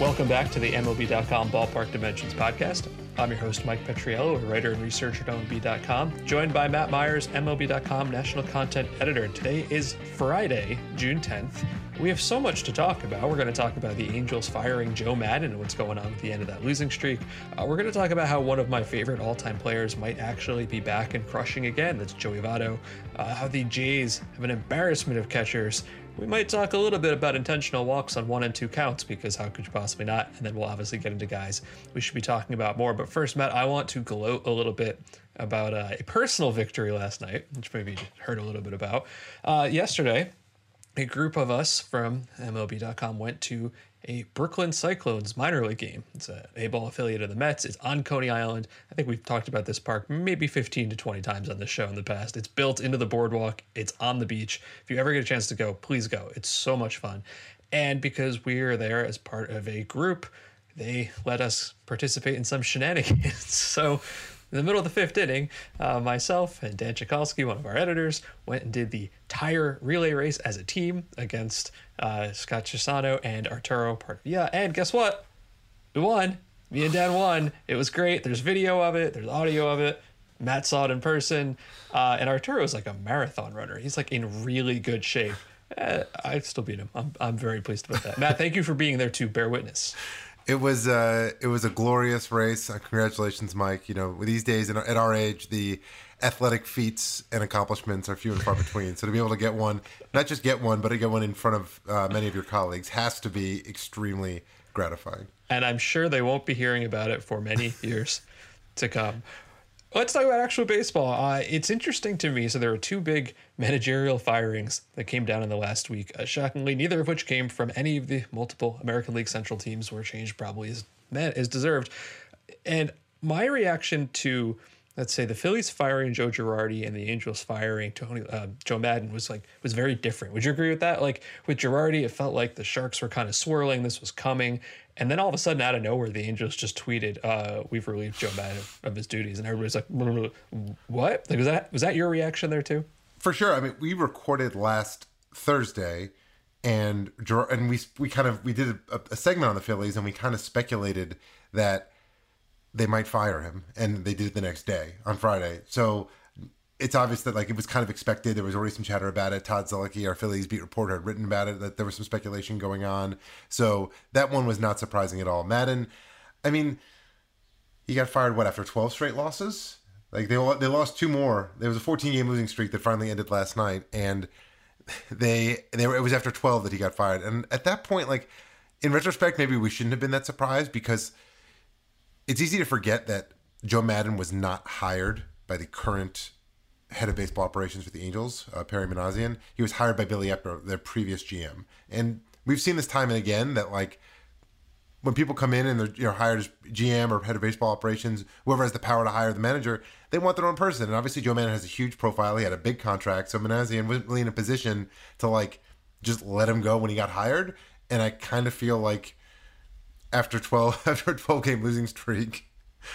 Welcome back to the MLB.com Ballpark Dimensions podcast. I'm your host, Mike Petriello, a writer and researcher at MLB.com, joined by Matt Myers, MLB.com National Content Editor. And today is Friday, June 10th. We have so much to talk about. We're going to talk about the Angels firing Joe Maddon and what's going on at the end of that losing streak. We're going to talk about how one of my favorite all-time players might actually be back and crushing again. That's Joey Votto. How the Jays have an embarrassment of catchers. We might talk a little bit about intentional walks on 1 and 2 counts, because how could you possibly not? And then we'll obviously get into guys we should be talking about more. But first, Matt, I want to gloat a little bit about a personal victory last night, which maybe you heard a little bit about. Yesterday, a group of us from MLB.com went to a Brooklyn Cyclones minor league game. It's an A-ball affiliate of the Mets. It's on Coney Island. I think we've talked about this park maybe 15 to 20 times on this show in the past. It's built into the boardwalk. It's on the beach. If you ever get a chance to go, please go. It's so much fun. And because we're there as part of a group, they let us participate in some shenanigans. So in the middle of the fifth inning, myself and Dan Chikalski, one of our editors, went and did the tire relay race as a team against Scott Chisano and Arturo Partivia. And guess what? We won. Me and Dan won. It was great. There's video of it. There's audio of it. Matt saw it in person. And Arturo's like a marathon runner. He's like in really good shape. I still beat him. I'm very pleased about that. Matt, thank you for being there to bear witness. It was a glorious race. Congratulations, Mike. You know, these days at our age, the athletic feats and accomplishments are few and far between. So to be able to get one, not just get one, but to get one in front of many of your colleagues has to be extremely gratifying. And I'm sure they won't be hearing about it for many years to come. Let's talk about actual baseball. It's interesting to me. So there were two big managerial firings that came down in the last week. Shockingly, neither of which came from any of the multiple American League Central teams where change probably is deserved. And my reaction to, let's say, the Phillies firing Joe Girardi and the Angels firing Joe Maddon was very different. Would you agree with that? Like with Girardi, it felt like the Sharks were kind of swirling. This was coming. And then all of a sudden, out of nowhere, the Angels just tweeted, "We've relieved Joe Maddon of his duties," and everybody's like, "What?" Like, was that your reaction there too? For sure. I mean, we recorded last Thursday, and we did a segment on the Phillies, and we kind of speculated that they might fire him, and they did it the next day on Friday. So it's obvious that it was kind of expected. There was already some chatter about it. Todd Zelicki, our Phillies beat reporter, had written about it, that there was some speculation going on. So that one was not surprising at all. Maddon, I mean, he got fired, after 12 straight losses? They lost two more. There was a 14-game losing streak that finally ended last night, and it was after 12 that he got fired. And at that point, in retrospect, maybe we shouldn't have been that surprised, because it's easy to forget that Joe Maddon was not hired by the current head of baseball operations for the Angels, Perry Minasian. He was hired by Billy Eppner, their previous GM. And we've seen this time and again that when people come in and they're hired as GM or head of baseball operations, whoever has the power to hire the manager, they want their own person. And obviously Joe Maddon has a huge profile. He had a big contract. So Minasian wasn't really in a position to just let him go when he got hired. And I kind of feel like after a 12-game losing streak,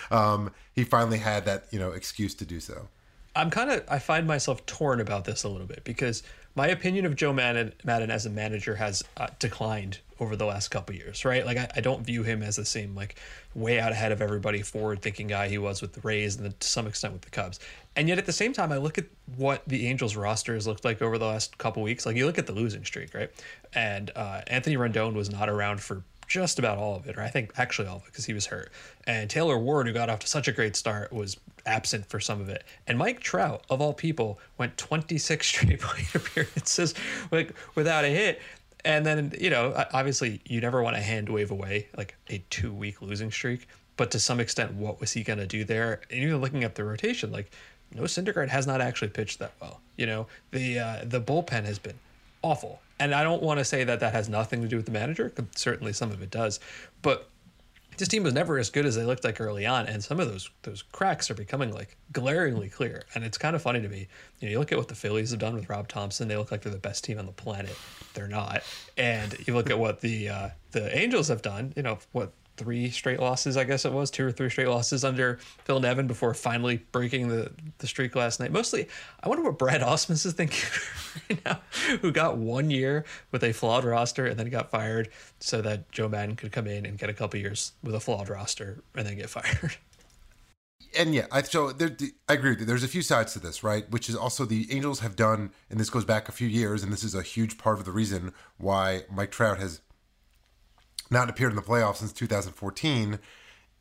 he finally had that, excuse to do so. I find myself torn about this a little bit, because my opinion of Joe Maddon as a manager has declined over the last couple of years, right? Like, I don't view him as the same, like, way out ahead of everybody forward-thinking guy he was with the Rays and to some extent with the Cubs. And yet at the same time, I look at what the Angels roster has looked like over the last couple of weeks. Like, you look at the losing streak, right? And Anthony Rendon was not around for just about all of it, or I think actually all of it because he was hurt. And Taylor Ward, who got off to such a great start, was absent for some of it. And Mike Trout, of all people, went 26 straight plate appearances like without a hit. And then, you know, obviously you never want to hand wave away like a 2-week losing streak, but to some extent, what was he going to do there? And even looking at the rotation, like, no, Syndergaard has not actually pitched that well. You know, the bullpen has been awful. And I don't want to say that that has nothing to do with the manager. Certainly some of it does. But this team was never as good as they looked like early on. And some of those cracks are becoming like glaringly clear. And it's kind of funny to me. You know, you look at what the Phillies have done with Rob Thompson. They look like they're the best team on the planet. They're not. And you look at what the Angels have done, you know, what, 3 straight losses, I guess it was, 2 or 3 straight losses under Phil Nevin before finally breaking the streak last night. Mostly, I wonder what Brad Ausmus is thinking right now, who got 1 year with a flawed roster and then got fired so that Joe Maddon could come in and get a couple years with a flawed roster and then get fired. And yeah, I agree with you. There's a few sides to this, right? Which is also the Angels have done, and this goes back a few years, and this is a huge part of the reason why Mike Trout has not appeared in the playoffs since 2014,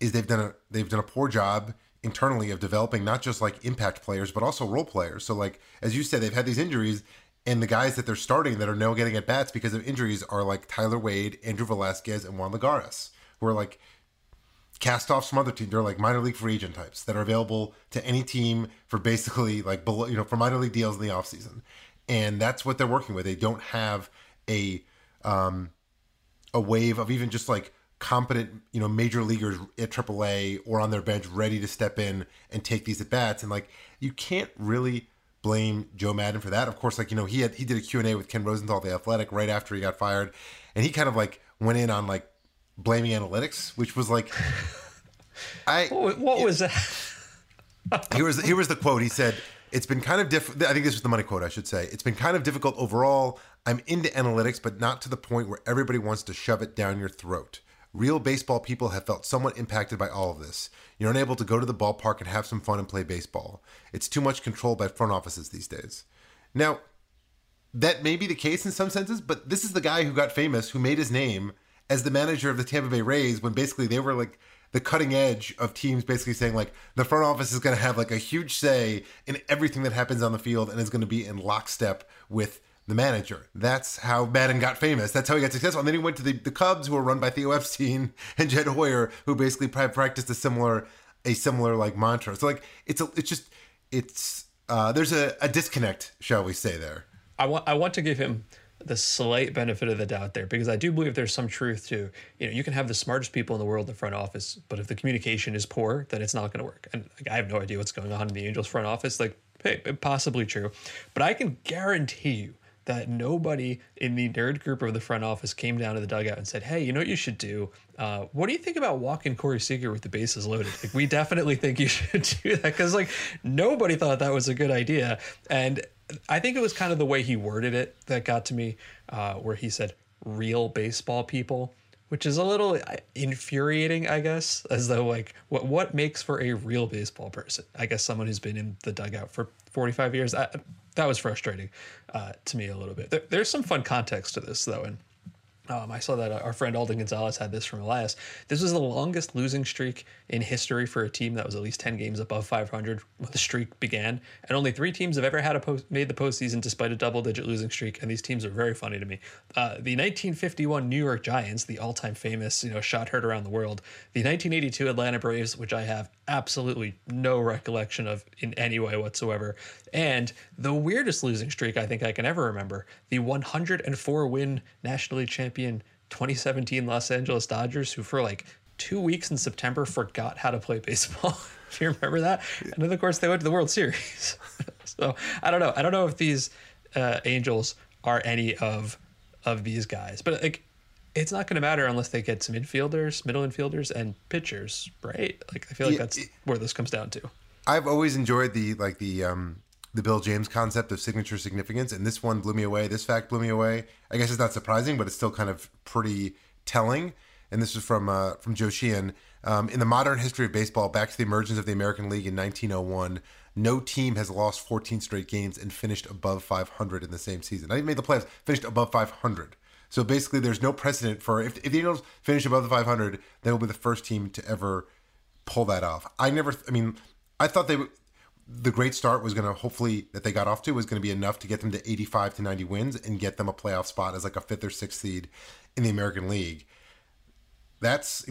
is they've done a poor job internally of developing not just like impact players but also role players. So like, as you said, they've had these injuries, and the guys that they're starting that are now getting at bats because of injuries are like Tyler Wade, Andrew Velasquez, and Juan Lagares, who are like cast off some other team. They're like minor league free agent types that are available to any team for basically like below, you know, for minor league deals in the offseason. And that's what they're working with. They don't have a wave of even just like competent, you know, major leaguers at AAA or on their bench ready to step in and take these at bats. And like, you can't really blame Joe Maddon for that. Of course, like, you know, he did a Q&A with Ken Rosenthal, The Athletic, right after he got fired. And he kind of like went in on like blaming analytics, which was like, what was that? Here was the quote. He said, "It's been kind of difficult." I think this was the money quote, I should say. "It's been kind of difficult overall. I'm into analytics, but not to the point where everybody wants to shove it down your throat. Real baseball people have felt somewhat impacted by all of this. You're unable to go to the ballpark and have some fun and play baseball. It's too much control by front offices these days." Now, that may be the case in some senses, but this is the guy who got famous, who made his name as the manager of the Tampa Bay Rays when basically they were like the cutting edge of teams basically saying like the front office is going to have like a huge say in everything that happens on the field and is going to be in lockstep with the manager. That's how Maddon got famous. That's how he got successful. And then he went to the Cubs, who were run by Theo Epstein and Jed Hoyer, who basically practiced a similar like mantra. So like there's a disconnect, shall we say, there. I want to give him the slight benefit of the doubt there, because I do believe there's some truth to, you know, you can have the smartest people in the world in the front office, but if the communication is poor, then it's not going to work. And like, I have no idea what's going on in the Angels front office. Like, hey, possibly true, but I can guarantee you that nobody in the nerd group of the front office came down to the dugout and said, "Hey, you know what you should do? What do you think about walking Corey Seager with the bases loaded? Like, we definitely think you should do that." Because like, nobody thought that was a good idea. And I think it was kind of the way he worded it that got to me, where he said real baseball people, which is a little infuriating, I guess, as though like what makes for a real baseball person? I guess someone who's been in the dugout for 45 years. That was frustrating to me a little bit. There's some fun context to this, though. And I saw that our friend Alden Gonzalez had this from Elias. This was the longest losing streak in history for a team that was at least 10 games above 500 when the streak began. And only 3 teams have ever had made the postseason despite a double-digit losing streak. And these teams are very funny to me. The 1951 New York Giants, the all-time famous, you know, shot heard around the world. The 1982 Atlanta Braves, which I have absolutely no recollection of in any way whatsoever. And the weirdest losing streak I think I can ever remember, the 104-win National League champion 2017 Los Angeles Dodgers, who for like 2 weeks in September forgot how to play baseball. If you remember that. And then of course they went to the World Series. So I don't know if these Angels are any of these guys, but like, it's not going to matter unless they get some infielders, middle infielders, and pitchers, right? Like, I feel like that's where this comes down to. I've always enjoyed the the Bill James concept of signature significance, and this one blew me away. This fact blew me away. I guess it's not surprising, but it's still kind of pretty telling. And this is from Joe Sheehan. In the modern history of baseball, back to the emergence of the American League in 1901, no team has lost 14 straight games and finished above 500 in the same season. Not even made the playoffs, finished above 500. So basically, there's no precedent for if the Angels finish above the 500, they will be the first team to ever pull that off. I thought the great start was going to hopefully that they got off to was going to be enough to get them to 85 to 90 wins and get them a playoff spot as like a 5th or 6th seed in the American League. That's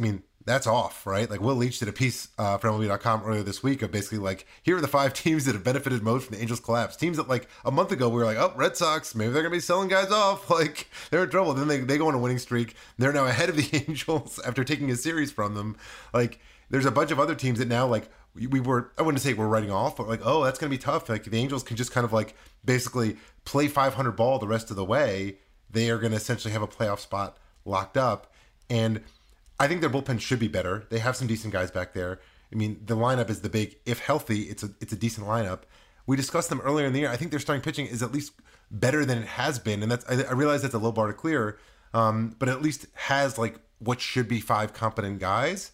off, right? Like Will Leach did a piece from MLB.com earlier this week of basically like, here are the 5 teams that have benefited most from the Angels' collapse. Teams that like a month ago we were like, oh, Red Sox, maybe they're going to be selling guys off. Like they're in trouble. Then they go on a winning streak. They're now ahead of the Angels after taking a series from them. Like there's a bunch of other teams that now like we were, I wouldn't say we're writing off, but like, oh, that's going to be tough. Like the Angels can just kind of like basically play 500 ball the rest of the way. They are going to essentially have a playoff spot locked up. And I think their bullpen should be better. They have some decent guys back there. I mean, the lineup is the big, if healthy, it's a decent lineup. We discussed them earlier in the year. I think their starting pitching is at least better than it has been. And that's, I realize that's a low bar to clear, but at least has like what should be 5 competent guys.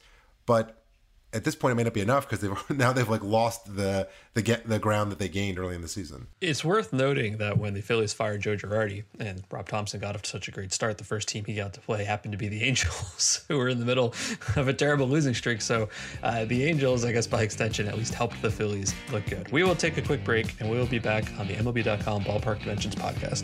But at this point, it may not be enough because they've like lost the ground that they gained early in the season. It's worth noting that when the Phillies fired Joe Girardi and Rob Thompson got off to such a great start, the first team he got to play happened to be the Angels, who were in the middle of a terrible losing streak. So the Angels, I guess by extension, at least helped the Phillies look good. We will take a quick break and we will be back on the MLB.com Ballpark Dimensions podcast.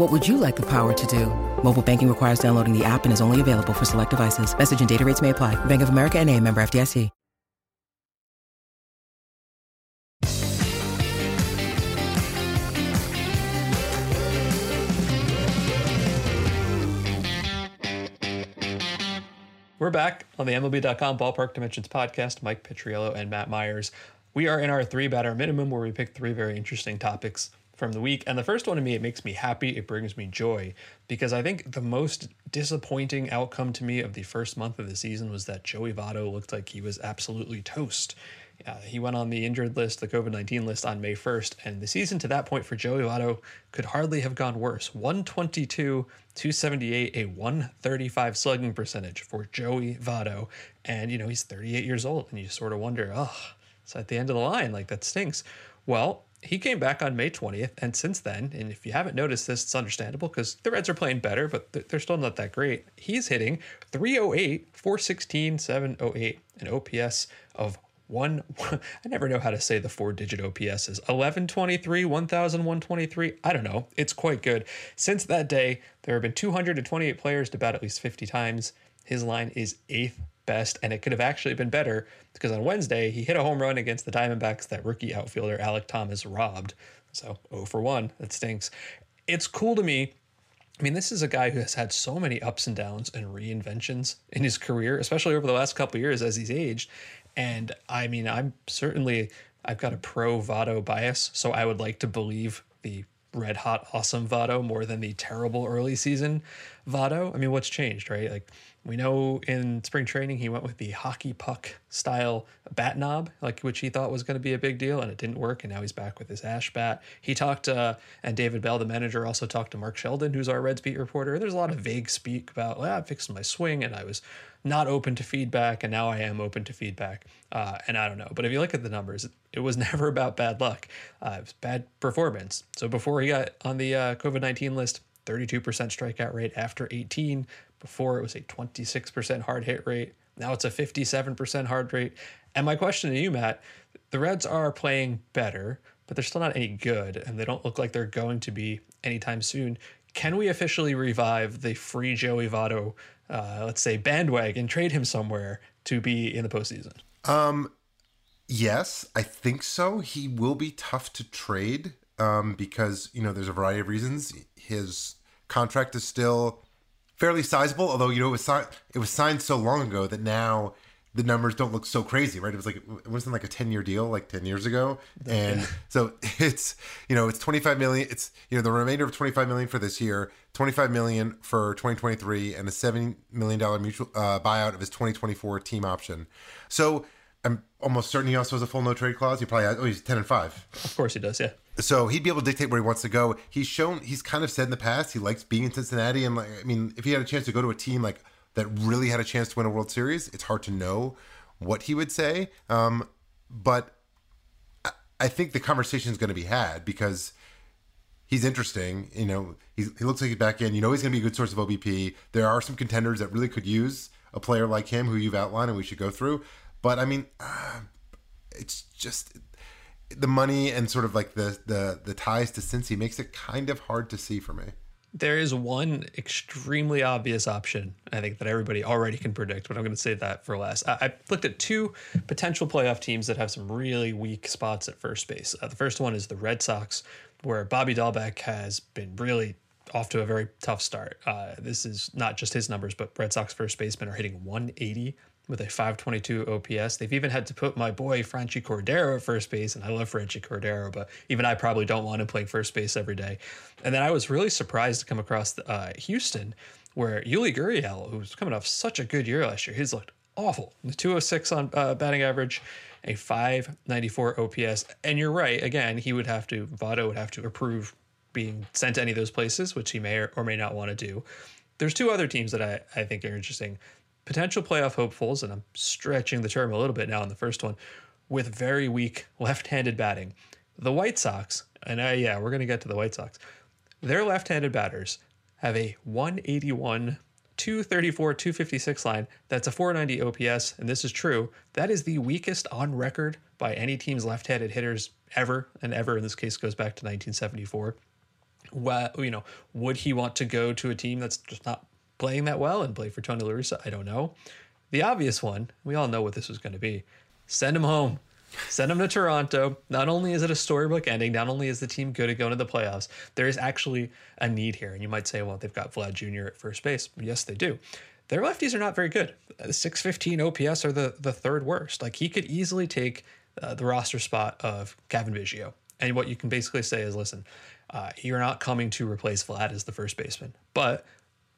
What would you like the power to do? Mobile banking requires downloading the app and is only available for select devices. Message and data rates may apply. Bank of America N.A., member FDIC. We're back on the MLB.com Ballpark Dimensions podcast. Mike Petriello and Matt Myers. We are in our 3-batter minimum where we pick 3 very interesting topics from the week. And the first one to me, it makes me happy. It brings me joy because I think the most disappointing outcome to me of the first month of the season was that Joey Votto looked like he was absolutely toast. He went on the injured list, the COVID-19 list on May 1st, and the season to that point for Joey Votto could hardly have gone worse. 122, 278, a 135 slugging percentage for Joey Votto. And, he's 38 years old, and you sort of wonder, it's at the end of the line, like that stinks. Well, he came back on May 20th, and since then, and if you haven't noticed this, it's understandable because the Reds are playing better, but they're still not that great. He's hitting 308, 416, 708, an OPS of I never know how to say the 4-digit OPSs. 1123, 1,123. I don't know. It's quite good. Since that day, there have been 228 players to bat at least 50 times. His line is 8th best, and it could have actually been better because on Wednesday, he hit a home run against the Diamondbacks that rookie outfielder Alec Thomas robbed. So 0 for 1. That stinks. It's cool to me. This is a guy who has had so many ups and downs and reinventions in his career, especially over the last couple of years as he's aged. And I've got a pro Votto bias, so I would like to believe the red hot, awesome Votto more than the terrible early season Votto. What's changed, right? Like we know in spring training, he went with the hockey puck style bat knob, which he thought was going to be a big deal, and it didn't work. And now he's back with his ash bat. He talked and David Bell, the manager, also talked to Mark Sheldon, who's our Reds beat reporter. There's a lot of vague speak about, I'm fixing my swing and I was not open to feedback, and now I am open to feedback. And I don't know. But if you look at the numbers, it was never about bad luck. It was bad performance. So before he got on the COVID-19 list, 32% strikeout rate after 18. Before it was a 26% hard hit rate. Now it's a 57% hard rate. And my question to you, Matt, the Reds are playing better, but they're still not any good, and they don't look like they're going to be anytime soon. Can we officially revive the free Joey Votto, let's say, bandwagon, trade him somewhere to be in the postseason? Yes, I think so. He will be tough to trade because, you know, there's a variety of reasons. His contract is still fairly sizable, although, you know, it was signed so long ago that now the numbers don't look so crazy, right? It wasn't like a 10-year deal like 10 years ago. And so it's, you know, it's $25 million. It's, you know, the remainder of $25 million for this year, $25 million for 2023, and a $7 million mutual buyout of his 2024 team option. So I'm almost certain he also has a full no-trade clause. He probably has, he's 10-5. Of course he does, yeah. So he'd be able to dictate where he wants to go. He's kind of said in the past, he likes being in Cincinnati. And, like, I mean, if he had a chance to go to a team like that really had a chance to win a World Series, it's hard to know what he would say. But I think the conversation is going to be had because he's interesting. You know, he looks like he's back in. You know, he's going to be a good source of OBP. There are some contenders that really could use a player like him who you've outlined and we should go through. But, I mean, it's just the money and sort of like the ties to Cincy makes it kind of hard to see for me. There is one extremely obvious option, I think, that everybody already can predict, but I'm going to say that for last. I looked at two potential playoff teams that have some really weak spots at first base. The first one is the Red Sox, where Bobby Dalbec has been really off to a very tough start. This is not just his numbers, but Red Sox first basemen are hitting 180 with a 522 OPS. They've even had to put my boy Franchi Cordero at first base, and I love Franchi Cordero, but even I probably don't want him playing first base every day. And then I was really surprised to come across Houston, where Yuli Gurriel, who was coming off such a good year last year, he's looked awful. The 206 on batting average, a 594 OPS. And you're right, again, Votto would have to approve being sent to any of those places, which he may or may not want to do. There's two other teams that I think are interesting. Potential playoff hopefuls, and I'm stretching the term a little bit now on the first one, with very weak left-handed batting. The White Sox, and we're going to get to the White Sox. Their left-handed batters have a 181, 234, 256 line. That's a 490 OPS, and this is true. That is the weakest on record by any team's left-handed hitters ever, and ever in this case goes back to 1974. Well, you know, would he want to go to a team that's just not playing that well and play for Tony La Russa? I don't know. The obvious one, we all know what this was going to be. Send him home. Send him to Toronto. Not only is it a storybook ending, not only is the team good at going to the playoffs, there is actually a need here. And you might say, well, they've got Vlad Jr. at first base. Yes, they do. Their lefties are not very good. 615 OPS are the third worst. Like, he could easily take the roster spot of Cavan Biggio. And what you can basically say is, listen, you're not coming to replace Vlad as the first baseman, but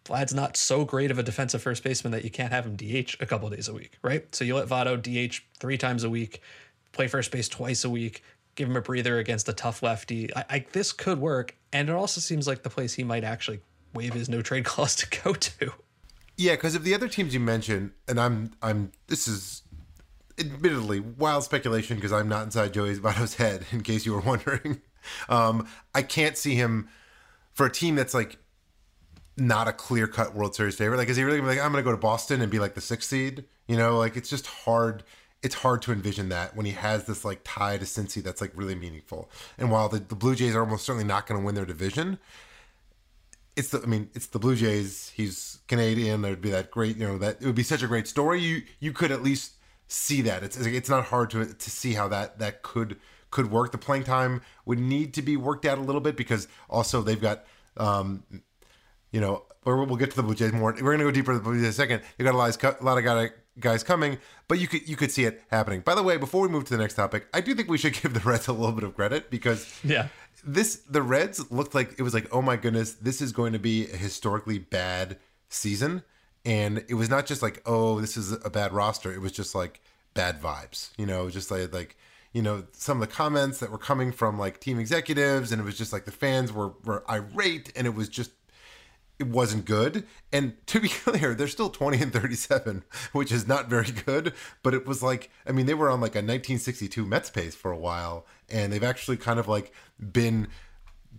Vlad's not so great of a defensive first baseman that you can't have him DH a couple of days a week, right? So you let Votto DH 3 times a week, play first base twice a week, give him a breather against a tough lefty. This could work, and it also seems like the place he might actually waive his no-trade clause to go to. Yeah, because of the other teams you mentioned, and this is admittedly wild speculation because I'm not inside Joey Votto's head, in case you were wondering. I can't see him for a team that's like not a clear-cut World Series favorite. Like, is he really gonna be like, I'm going to go to Boston and be like the 6th seed? You know, like, it's just hard. It's hard to envision that when he has this like tie to Cincy that's like really meaningful. And while the Blue Jays are almost certainly not going to win their division, it's the Blue Jays. He's Canadian. There'd be that great, you know, that it would be such a great story. You could at least see that. It's not hard to see how that could work. The playing time would need to be worked out a little bit because also they've got. You know, or we'll get to the Blue Jays more. We're going to go deeper into the Blue Jays in a second. You've got a lot of guys coming, but you could see it happening. By the way, before we move to the next topic, I do think we should give the Reds a little bit of credit because the Reds looked like it was like, oh my goodness, this is going to be a historically bad season. And it was not just like, oh, this is a bad roster. It was just like bad vibes, you know, just like, you know, some of the comments that were coming from like team executives, and it was just like the fans were irate, and it was just, it wasn't good. And to be clear, they're still 20-37, which is not very good, but it was like, I mean, they were on like a 1962 Mets pace for a while, and they've actually kind of like been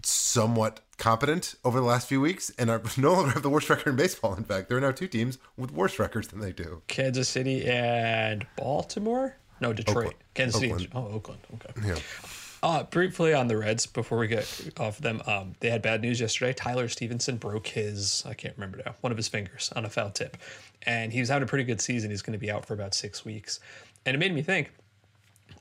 somewhat competent over the last few weeks and are no longer have the worst record in baseball. In fact, there are now two teams with worse records than they do. Kansas City and Baltimore? No, Detroit. Oakland. Kansas City. Oakland. Oh, Oakland. Okay. Yeah. Briefly on the Reds, before we get off them, they had bad news yesterday. Tyler Stevenson broke his, I can't remember now, one of his fingers on a foul tip. And he was having a pretty good season. He's going to be out for about 6 weeks. And it made me think,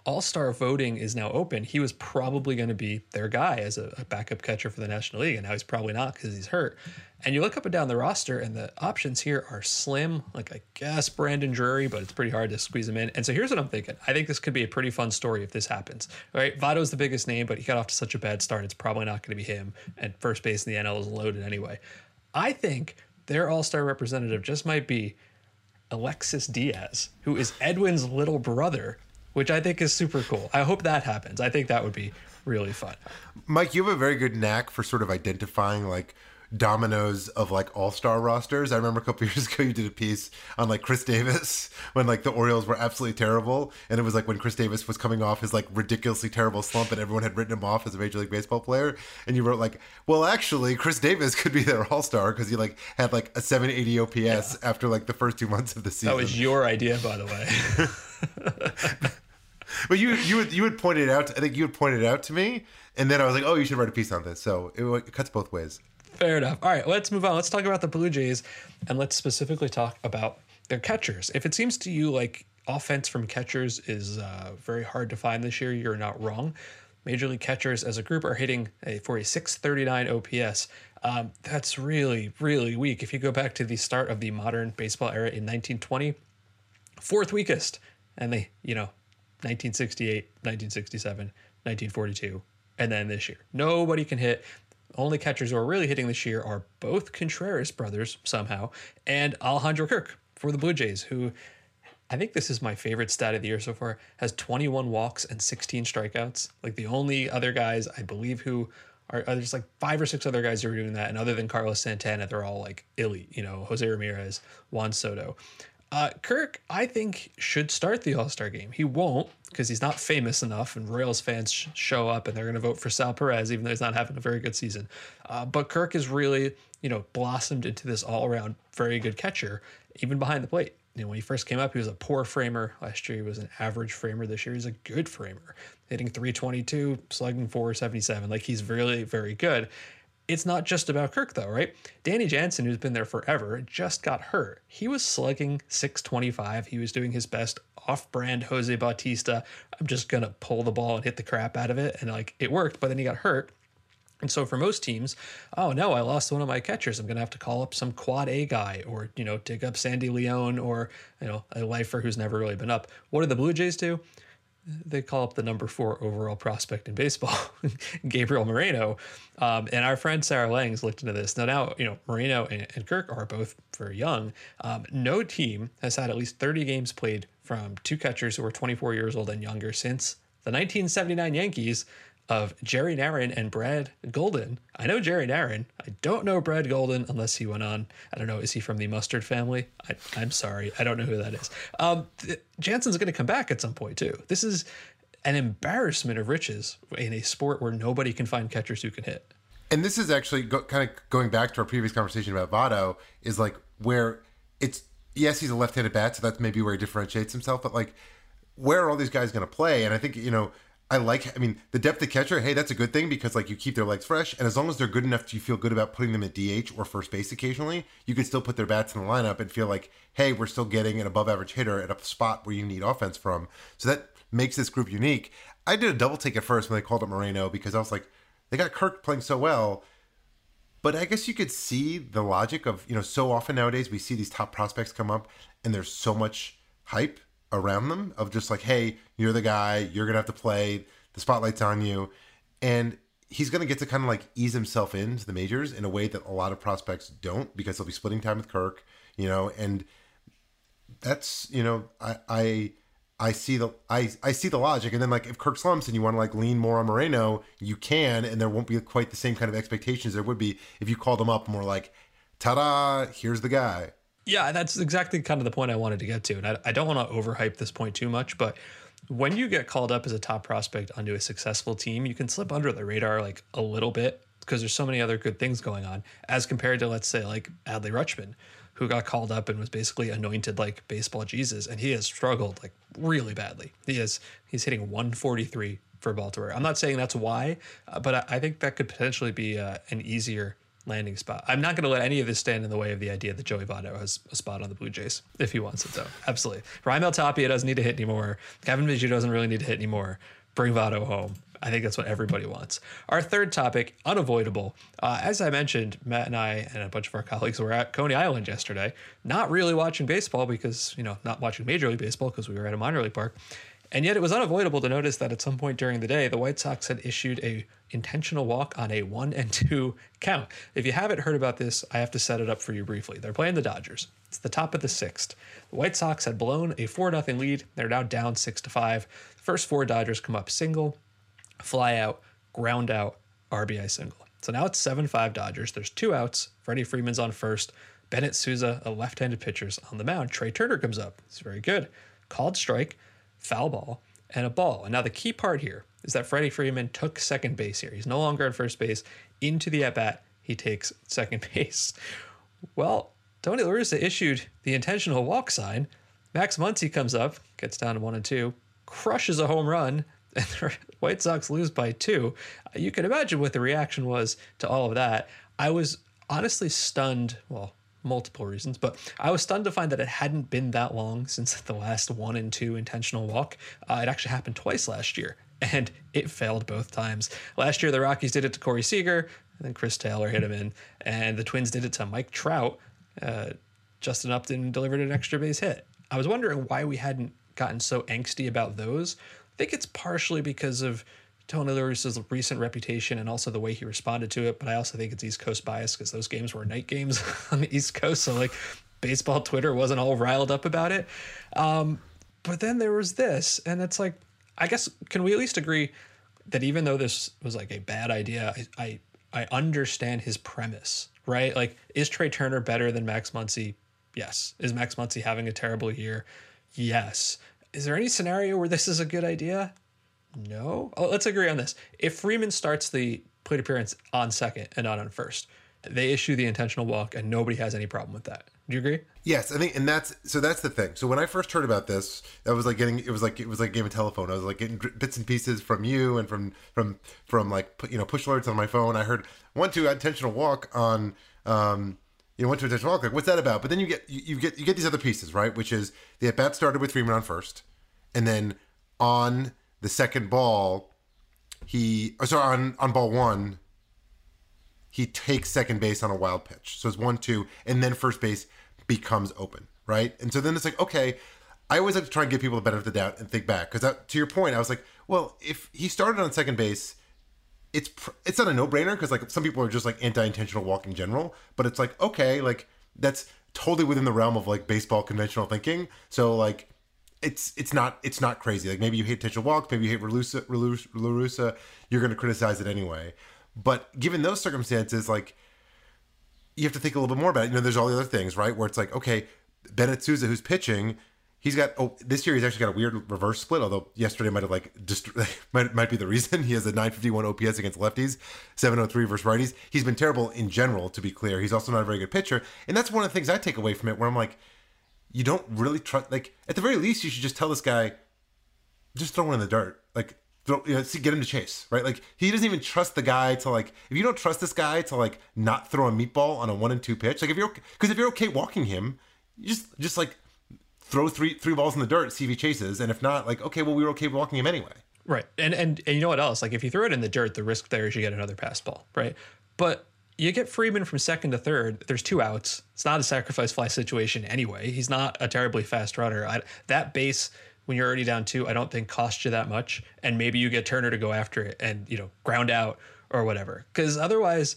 All-Star voting is now open. He was probably going to be their guy as a backup catcher for the National League, and now he's probably not because he's hurt. And you look up and down the roster, and the options here are slim, like I guess Brandon Drury, but it's pretty hard to squeeze him in. And so here's what I'm thinking. I think this could be a pretty fun story if this happens. All right, Votto's the biggest name, but he got off to such a bad start, it's probably not going to be him. And first base in the NL is loaded anyway. I think their All-Star representative just might be Alexis Diaz, who is Edwin's little brother, which I think is super cool. I hope that happens. I think that would be really fun. Mike, you have a very good knack for sort of identifying, like, dominoes of like all-star rosters. I remember a couple years ago you did a piece on like Chris Davis when like the Orioles were absolutely terrible, and it was like when Chris Davis was coming off his like ridiculously terrible slump and everyone had written him off as a Major League Baseball player, and you wrote like, well, actually Chris Davis could be their all-star because he like had like a 780 OPS after like the first 2 months of the season. That was your idea, by the way. But you had pointed out, I think you had pointed it out to me, and then I was like, oh, you should write a piece on this. So it cuts both ways. Fair enough. All right, let's move on. Let's talk about the Blue Jays, and let's specifically talk about their catchers. If it seems to you like offense from catchers is very hard to find this year, you're not wrong. Major League catchers as a group are hitting for a 639 OPS. That's really, really weak. If you go back to the start of the modern baseball era in 1920, fourth weakest. And they, 1968, 1967, 1942, and then this year. Nobody can hit. Only catchers who are really hitting this year are both Contreras brothers somehow and Alejandro Kirk for the Blue Jays, who I think this is my favorite stat of the year so far, has 21 walks and 16 strikeouts. Like the only other guys I believe who are there's like 5 or 6 other guys who are doing that. And other than Carlos Santana, they're all like elite, Jose Ramirez, Juan Soto. Kirk, I think, should start the All-Star game. He won't because he's not famous enough, and Royals fans show up and they're going to vote for Sal Perez, even though he's not having a very good season. But Kirk has really, blossomed into this all-around very good catcher, even behind the plate. When he first came up, he was a poor framer. Last year, he was an average framer. This year, he's a good framer, hitting 322, slugging 477. Like, he's really, very good. It's not just about Kirk, though, right? Danny Jansen, who's been there forever, just got hurt. He was slugging 625. He was doing his best off-brand Jose Bautista. I'm just going to pull the ball and hit the crap out of it. And, it worked, but then he got hurt. And so for most teams, oh, no, I lost one of my catchers. I'm going to have to call up some quad A guy or, dig up Sandy Leon or, a lifer who's never really been up. What do the Blue Jays do? They call up the number 4 overall prospect in baseball, Gabriel Moreno. And our friend Sarah Langs looked into this. Now, Moreno and Kirk are both very young. No team has had at least 30 games played from two catchers who are 24 years old and younger since the 1979 Yankees of Jerry Narron and Brad Golden. I know Jerry Narron. I don't know Brad Golden unless he went on. I don't know. Is he from the Mustard family? I'm sorry. I don't know who that is. Jansen's going to come back at some point, too. This is an embarrassment of riches in a sport where nobody can find catchers who can hit. And this is actually kind of going back to our previous conversation about Votto, is like where it's, yes, he's a left-handed bat, so that's maybe where he differentiates himself. But like, where are all these guys going to play? And I think, the depth of catcher, hey, that's a good thing because, you keep their legs fresh. And as long as they're good enough, you feel good about putting them at DH or first base occasionally. You can still put their bats in the lineup and feel like, hey, we're still getting an above-average hitter at a spot where you need offense from. So that makes this group unique. I did a double take at first when they called up Moreno because I was like, they got Kirk playing so well. But I guess you could see the logic of, so often nowadays we see these top prospects come up and there's so much hype around them of just like, hey, you're the guy, you're going to have to play, the spotlight's on you. And he's going to get to kind of ease himself into the majors in a way that a lot of prospects don't because they'll be splitting time with Kirk, and that's, I see the logic. And then if Kirk slumps and you want to lean more on Moreno, you can, and there won't be quite the same kind of expectations there would be if you called him up more like, ta-da, here's the guy. Yeah, that's exactly kind of the point I wanted to get to. And I don't want to overhype this point too much, but when you get called up as a top prospect onto a successful team, you can slip under the radar a little bit because there's so many other good things going on as compared to, let's say, like Adley Rutschman, who got called up and was basically anointed like baseball Jesus, and he has struggled like really badly. He's hitting 143 for Baltimore. I'm not saying that's why, but I think that could potentially be an easier landing spot. I'm not going to let any of this stand in the way of the idea that Joey Votto has a spot on the Blue Jays if he wants it, though. Absolutely. Raimel Tapia doesn't need to hit anymore. Kevin Biggio doesn't really need to hit anymore. Bring Votto home. I think that's what everybody wants. Our third topic, unavoidable. As I mentioned, Matt and I and a bunch of our colleagues were at Coney Island yesterday, not really watching baseball because, you know, not watching Major League Baseball because we were at a minor league park. And yet it was unavoidable to notice that at some point during the day, the White Sox had issued a intentional walk on a 1-2 count. If you haven't heard about this, I have to set it up for you briefly. They're playing the Dodgers. It's the top of the sixth. The White Sox had blown a 4-0 lead. They're now down 6-5. The first four Dodgers come up single, fly out, ground out, RBI single. So now it's 7-5 Dodgers. There's two outs. Freddie Freeman's on first. Bennett Souza, a left-handed pitcher, is on the mound. Trey Turner comes up. He's very good. Called strike, foul ball, and a ball. And now the key part here is that Freddie Freeman took second base here. He's no longer at first base. Into the at-bat, he takes second base. Well, Tony La Russa issued the intentional walk sign. Max Muncy comes up, gets down to 1-2, crushes a home run, and the White Sox lose by 2. You can imagine what the reaction was to all of that. I was honestly stunned, well, multiple reasons, but I was stunned to find that it hadn't been that long since the last 1-2 intentional walk. It actually happened twice last year, and it failed both times. Last year, the Rockies did it to Corey Seager, and then Chris Taylor hit him in, and the Twins did it to Mike Trout. Justin Upton delivered an extra base hit. I was wondering why we hadn't gotten so angsty about those. I think it's partially because of Tony La Russa's recent reputation and also the way he responded to it. But I also think it's East Coast bias because those games were night games on the East Coast. So like baseball Twitter wasn't all riled up about it. But then there was this, and it's like, I guess, can we at least agree that even though this was like a bad idea, I understand his premise, right? Like, is Trey Turner better than Max Muncy? Yes. Is Max Muncy having a terrible year? Yes. Is there any scenario where this is a good idea? No. Oh, let's agree on this. If Freeman starts the plate appearance on second and not on first, they issue the intentional walk and nobody has any problem with that. Do you agree? Yes, I think, and that's the thing. So when I first heard about this, that was like getting, it was like a game of telephone. I was like getting bits and pieces from you and from like, you know, push alerts on my phone. I heard 1-2 intentional walk on, you know, 1-2 intentional walk. Like, what's that about? But then you get these other pieces, right? Which is the at bat started with Freeman on first, and then on the second ball, on ball one, he takes second base on a wild pitch. So it's 1-2, and then first base becomes open, right? And so then it's like, okay, I always like to try and give people the benefit of the doubt and think back. Because to your point, I was like, well, if he started on second base, it's not a no-brainer, because like some people are just like anti-intentional walk in general. But it's like, okay, like that's totally within the realm of like baseball conventional thinking. So like, it's not crazy. Like, maybe you hate intentional walks, maybe you hate La Russa, you're going to criticize it anyway. But given those circumstances, like, you have to think a little bit more about it. You know, there's all the other things, right? Where it's like, okay, Bennett Souza, who's pitching, this year he's actually got a weird reverse split, although yesterday might have might be the reason. He has a 951 OPS against lefties, 703 versus righties. He's been terrible in general, to be clear. He's also not a very good pitcher. And that's one of the things I take away from it, where I'm like, you don't really trust, like, at the very least, you should just tell this guy, just throw one in the dirt. Like, get him to chase, right? Like, he doesn't even trust the guy to, like, if you don't trust this guy to, like, not throw a meatball on a 1-2 pitch, like, if you're okay walking him, you just like, throw three balls in the dirt, see if he chases. And if not, like, okay, well, we were okay walking him anyway. Right. And you know what else? Like, if you throw it in the dirt, the risk there is you get another pass ball, right? But you get Freeman from second to third. There's two outs. It's not a sacrifice fly situation anyway. He's not a terribly fast runner. That base, when you're already down 2, I don't think costs you that much. And maybe you get Turner to go after it and, you know, ground out or whatever. Because otherwise,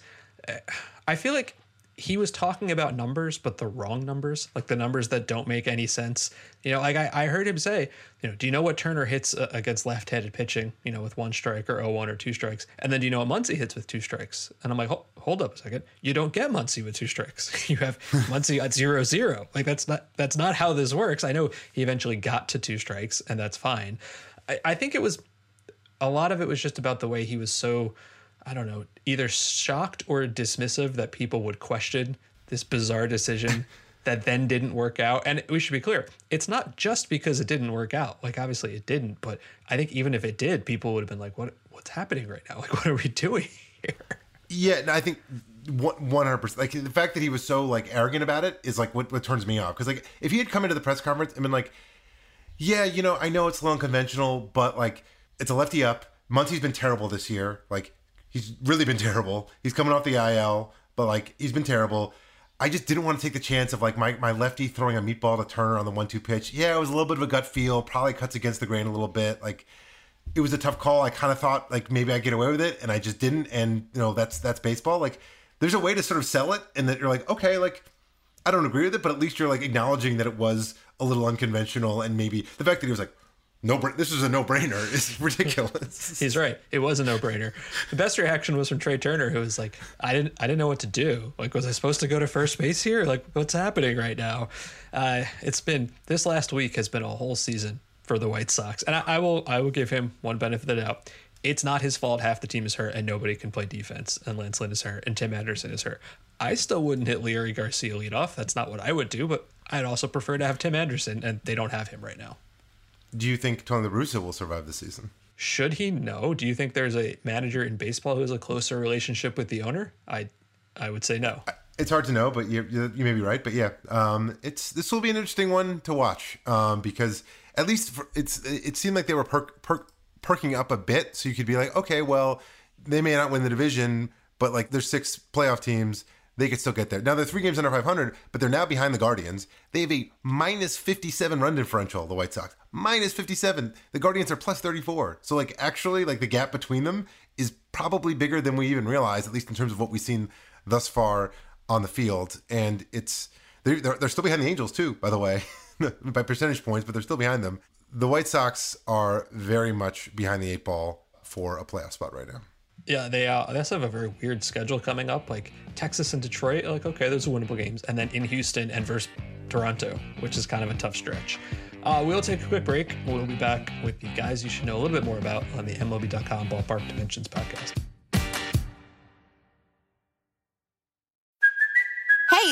I feel like he was talking about numbers, but the wrong numbers, like the numbers that don't make any sense. You know, like I heard him say, you know, do you know what Turner hits against left-handed pitching, you know, with one strike or 0-1 or two strikes? And then do you know what Muncy hits with two strikes? And I'm like, hold up a second. You don't get Muncy with two strikes. You have Muncy at 0-0. Like, that's not how this works. I know he eventually got to two strikes, and that's fine. I think it was, a lot of it was just about the way he was so I don't know, either shocked or dismissive that people would question this bizarre decision that then didn't work out. And we should be clear, it's not just because it didn't work out. Like, obviously it didn't, but I think even if it did, people would have been like, what's happening right now? Like, what are we doing here? Yeah, I think 100%. Like, the fact that he was so, like, arrogant about it is, like, what turns me off. Because, like, if he had come into the press conference and been like, yeah, you know, I know it's a little unconventional, but, like, it's a lefty up. Muncy's been terrible this year. Like, he's really been terrible. He's coming off the IL, but, like, he's been terrible. I just didn't want to take the chance of, like, my lefty throwing a meatball to Turner on the 1-2 pitch. Yeah, it was a little bit of a gut feel. Probably cuts against the grain a little bit. Like, it was a tough call. I kind of thought, like, maybe I'd get away with it, and I just didn't. And, you know, that's baseball. Like, there's a way to sort of sell it, and that you're like, okay, like, I don't agree with it, but at least you're, like, acknowledging that it was a little unconventional, and maybe the fact that he was like, no, this is a no-brainer. It's ridiculous. He's right. It was a no-brainer. The best reaction was from Trey Turner, who was like, I didn't know what to do. Like, was I supposed to go to first base here? Like, what's happening right now? It's been, this last week has been a whole season for the White Sox. And I will give him one benefit of the doubt. It's not his fault half the team is hurt and nobody can play defense, and Lance Lynn is hurt and Tim Anderson is hurt. I still wouldn't hit Leary Garcia leadoff. That's not what I would do, but I'd also prefer to have Tim Anderson, and they don't have him right now. Do you think Tony La Russa will survive the season? Should he? No. Do you think there's a manager in baseball who has a closer relationship with the owner? I would say no. It's hard to know, but you may be right. But yeah, this will be an interesting one to watch because at least it seemed like they were perking up a bit, so you could be like, okay, well, they may not win the division, but like there's 6 playoff teams. They could still get there. Now, they're 3 games under 500, but they're now behind the Guardians. They have a minus 57 run differential, the White Sox. Minus 57. The Guardians are plus 34. So, like, actually, like, the gap between them is probably bigger than we even realize, at least in terms of what we've seen thus far on the field. And it's they're still behind the Angels, too, by the way, by percentage points, but they're still behind them. The White Sox are very much behind the 8-ball for a playoff spot right now. Yeah, they also have a very weird schedule coming up, like Texas and Detroit. Like, okay, those are winnable games. And then in Houston and versus Toronto, which is kind of a tough stretch. We'll take a quick break. We'll be back with the guys you should know a little bit more about on the MLB.com Ballpark Dimensions podcast. Hey,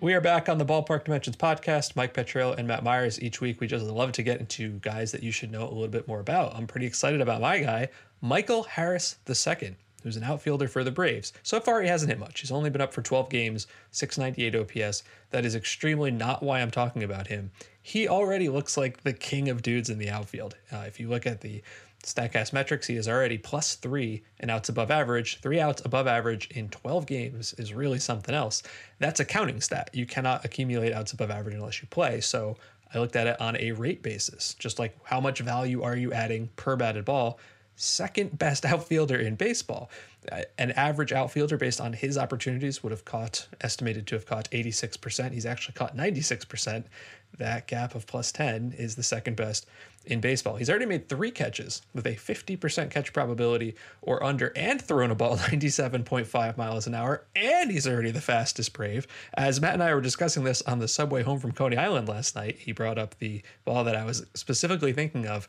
We are back on the Ballpark Dimensions podcast. Mike Petriello and Matt Myers. Each week, we just love to get into guys that you should know a little bit more about. I'm pretty excited about my guy, Michael Harris II, who's an outfielder for the Braves. So far, he hasn't hit much. He's only been up for 12 games, 698 OPS. That is extremely not why I'm talking about him. He already looks like the king of dudes in the outfield. If you look at the Statcast metrics, he is already plus 3 and outs above average. 3 outs above average in 12 games is really something else. That's a counting stat. You cannot accumulate outs above average unless you play. So I looked at it on a rate basis, just like how much value are you adding per batted ball. Second best outfielder in baseball. An average outfielder based on his opportunities would have caught, estimated to have caught 86%. He's actually caught 96%. That gap of plus 10 is the second best in baseball. He's already made 3 catches with a 50% catch probability or under and thrown a ball 97.5 miles an hour. And he's already the fastest Brave. As Matt and I were discussing this on the subway home from Coney Island last night, he brought up the ball that I was specifically thinking of.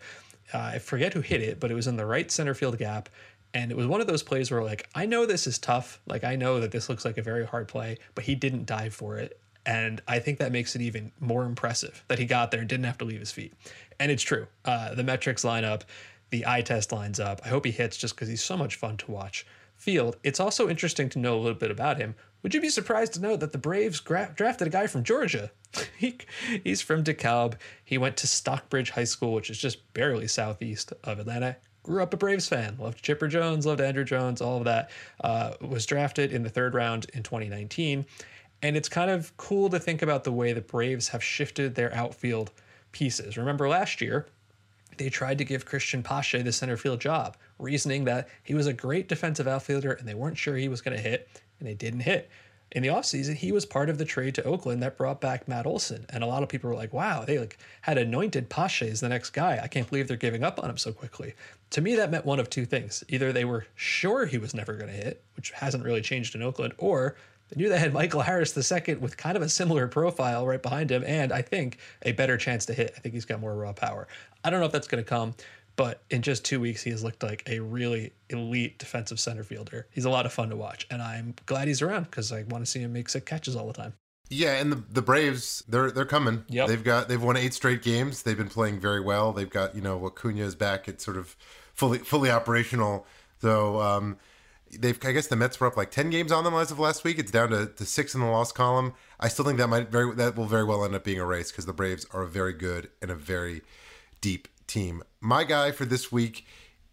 I forget who hit it, but it was in the right center field gap. And it was one of those plays where, like, I know this is tough. Like, I know that this looks like a very hard play, but he didn't dive for it. And I think that makes it even more impressive that he got there and didn't have to leave his feet. And it's true. The metrics line up. The eye test lines up. I hope he hits just because he's so much fun to watch. Field, it's also interesting to know a little bit about him. Would you be surprised to know that the Braves drafted a guy from Georgia? He's from DeKalb. He went to Stockbridge High School, which is just barely southeast of Atlanta. Grew up a Braves fan, loved Chipper Jones, loved Andrew Jones, all of that. Was drafted in the third round in 2019. And it's kind of cool to think about the way the Braves have shifted their outfield pieces. Remember last year, they tried to give Christian Pache the center field job, reasoning that he was a great defensive outfielder and they weren't sure he was going to hit, and they didn't hit. In the offseason, he was part of the trade to Oakland that brought back Matt Olson. And a lot of people were like, wow, they like had anointed Pache as the next guy. I can't believe they're giving up on him so quickly. To me, that meant one of two things. Either they were sure he was never going to hit, which hasn't really changed in Oakland, or they knew they had Michael Harris II with kind of a similar profile right behind him and I think a better chance to hit. I think he's got more raw power. I don't know if that's going to come, but in just 2 weeks, he has looked like a really elite defensive center fielder. He's a lot of fun to watch, and I'm glad he's around because I want to see him make sick catches all the time. Yeah, and the Braves, they're coming. Yep. They've won 8 straight games. They've been playing very well. They've got, you know, Acuna is back. It's sort of fully operational. So I guess the Mets were up like 10 games on them as of last week. It's down to 6 in the loss column. I still think that will very well end up being a race because the Braves are very good and a very deep team. My guy for this week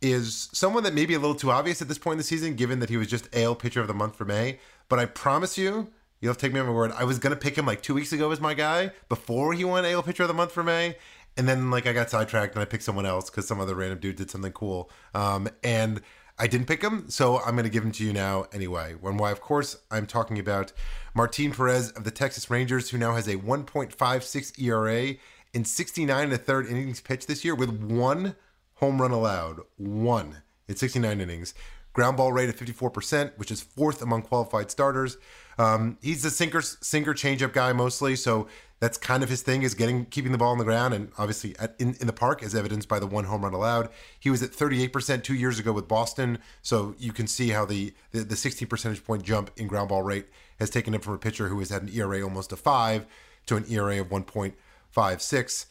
is someone that may be a little too obvious at this point in the season, given that he was just AL Pitcher of the Month for May. But I promise you, you'll have to take me on my word, I was going to pick him like 2 weeks ago as my guy before he won AL Pitcher of the Month for May. And then like I got sidetracked and I picked someone else because some other random dude did something cool. And I didn't pick him, so I'm going to give him to you now anyway. And why, of course, I'm talking about Martin Perez of the Texas Rangers, who now has a 1.56 ERA in 69 and a third innings pitched this year with 1 home run allowed. 1 in 69 innings. Ground ball rate of 54%, which is 4th among qualified starters. He's a sinker changeup guy mostly, so that's kind of his thing, is keeping the ball on the ground and obviously in the park, as evidenced by the 1 home run allowed. He was at 38% 2 years ago with Boston, so you can see how the 16 percentage point jump in ground ball rate has taken him from a pitcher who has had an ERA almost a 5 to an ERA of 1.56.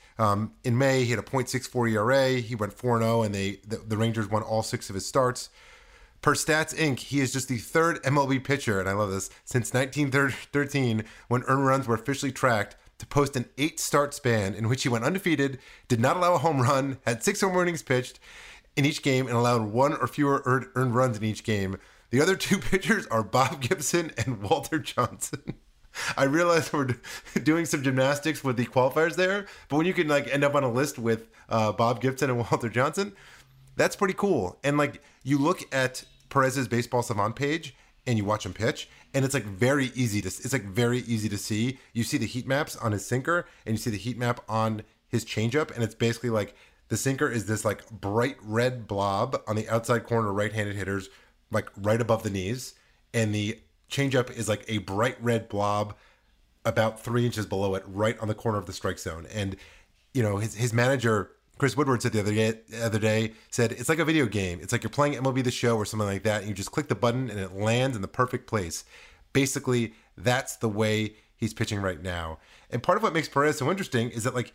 In May, he had a 0.64 ERA. He went 4-0, and the Rangers won all 6 of his starts. Per Stats Inc., he is just the 3rd MLB pitcher, and I love this, since 1913, when earned runs were officially tracked, to post an 8-start span in which he went undefeated, did not allow a home run, had 6 home innings pitched in each game, and allowed 1 or fewer earned runs in each game. The other 2 pitchers are Bob Gibson and Walter Johnson. I realize we're doing some gymnastics with the qualifiers there, but when you can like end up on a list with Bob Gibson and Walter Johnson, that's pretty cool. And like you look at Perez's Baseball Savant page and you watch him pitch, and it's like very easy to see. You see the heat maps on his sinker, and you see the heat map on his changeup, and it's basically like the sinker is this like bright red blob on the outside corner, right-handed hitters, like right above the knees, and the changeup is like a bright red blob about 3 inches below it, right on the corner of the strike zone. And, you know, his manager, Chris Woodward, said the other day, it's like a video game. It's like you're playing MLB The Show or something like that, and you just click the button and it lands in the perfect place. Basically, that's the way he's pitching right now. And part of what makes Perez so interesting is that like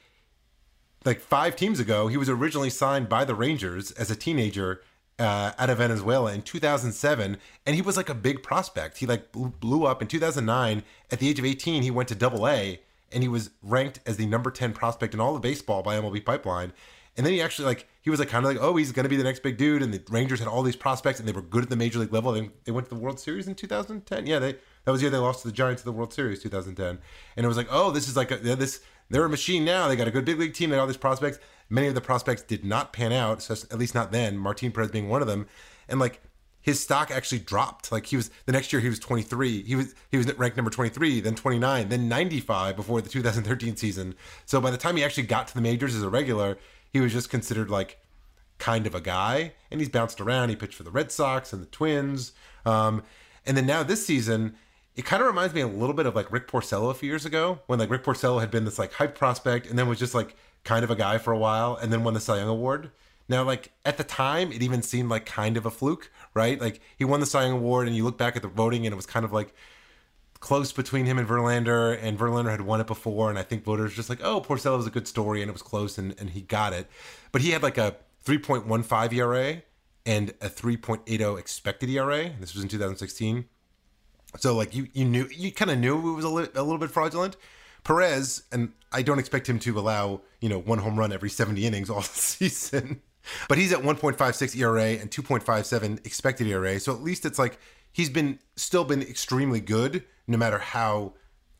5 teams ago, he was originally signed by the Rangers as a teenager out of Venezuela in 2007, and he was like a big prospect. He like blew up in 2009. At the age of 18, he went to AA, and he was ranked as the number 10 prospect in all of baseball by MLB Pipeline. And then he actually he's going to be the next big dude. And the Rangers had all these prospects, and they were good at the major league level. And they went to the World Series in 2010. Yeah, that was the year they lost to the Giants in the World Series 2010. And it was like, oh, this is like they're a machine now. They got a good big league team. They got all these prospects. Many of the prospects did not pan out, so at least not then, Martin Perez being one of them. And like his stock actually dropped. Like the next year he was 23. He was ranked number 23, then 29, then 95 before the 2013 season. So by the time he actually got to the majors as a regular, he was just considered like kind of a guy. And he's bounced around. He pitched for the Red Sox and the Twins. And then now this season, it kind of reminds me a little bit of like Rick Porcello a few years ago, when like Rick Porcello had been this like hype prospect and then was just like kind of a guy for a while, and then won the Cy Young Award. Now, like, at the time, it even seemed like kind of a fluke, right? Like, he won the Cy Young Award, and you look back at the voting, and it was kind of like close between him and Verlander had won it before, and I think voters just like, oh, Porcello's a good story, and it was close, and he got it. But he had like a 3.15 ERA and a 3.80 expected ERA. This was in 2016. So, like, you kind of knew it was a little bit fraudulent. Perez, and I don't expect him to allow, you know, one home run every 70 innings all season, but he's at 1.56 ERA and 2.57 expected ERA. So at least it's like he's been still been extremely good no matter how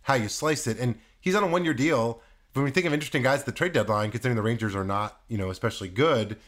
you slice it. And he's on a one-year deal. When we think of interesting guys at the trade deadline, considering the Rangers are not, you know, especially good,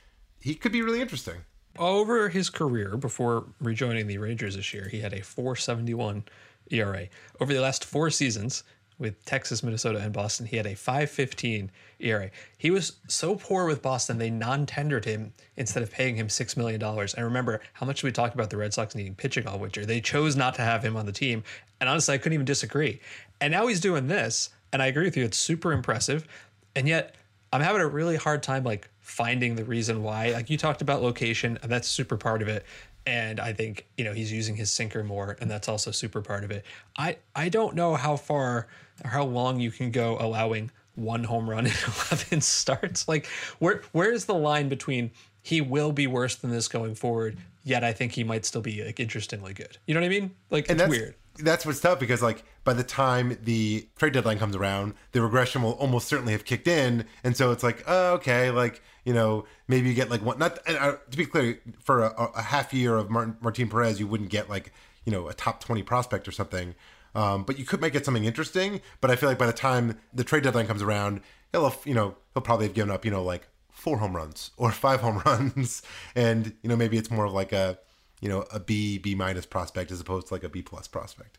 he could be really interesting. Over his career before rejoining the Rangers this year, he had a 4.71 ERA. Over the last four seasons with Texas, Minnesota, and Boston, he had a 5.15 ERA. He was so poor with Boston, they non-tendered him instead of paying him $6 million. And remember how much we talked about the Red Sox needing pitching all winter. They chose not to have him on the team. And honestly, I couldn't even disagree. And now he's doing this. And I agree with you. It's super impressive. And yet I'm having a really hard time, like, finding the reason why. Like, you talked about location, and that's super part of it. And I think, you know, he's using his sinker more, and that's also super part of it. I don't know how far or how long you can go allowing one home run in 11 starts. Like, where is the line between he will be worse than this going forward, yet I think he might still be, like, interestingly good? You know what I mean? Like, and it's weird. That's what's tough, because, like, by the time the trade deadline comes around, the regression will almost certainly have kicked in. And so it's like, oh, okay, like, you know, maybe you get like one, not, and to be clear, for a half year of Martin Perez, you wouldn't get like, you know, a top 20 prospect or something. But you could make it something interesting. But I feel like by the time the trade deadline comes around, he'll have, you know, he'll probably have given up, you know, like 4 home runs or 5 home runs. And, you know, maybe it's more of like a, you know, a B minus prospect as opposed to like a B plus prospect.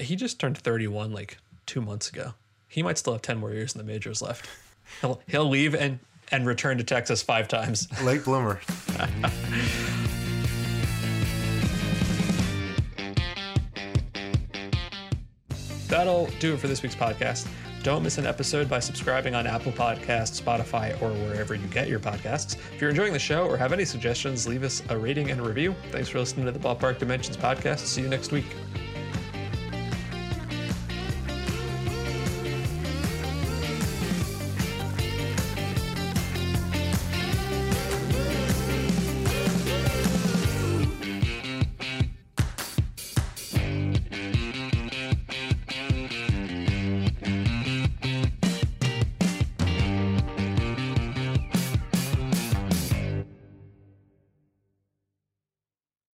He just turned 31 like 2 months ago. He might still have 10 more years in the majors left. He'll leave and return to Texas 5 times. Late bloomer. That'll do it for this week's podcast. Don't miss an episode by subscribing on Apple Podcasts, Spotify, or wherever you get your podcasts. If you're enjoying the show or have any suggestions, leave us a rating and a review. Thanks for listening to the Ballpark Dimensions podcast. See you next week.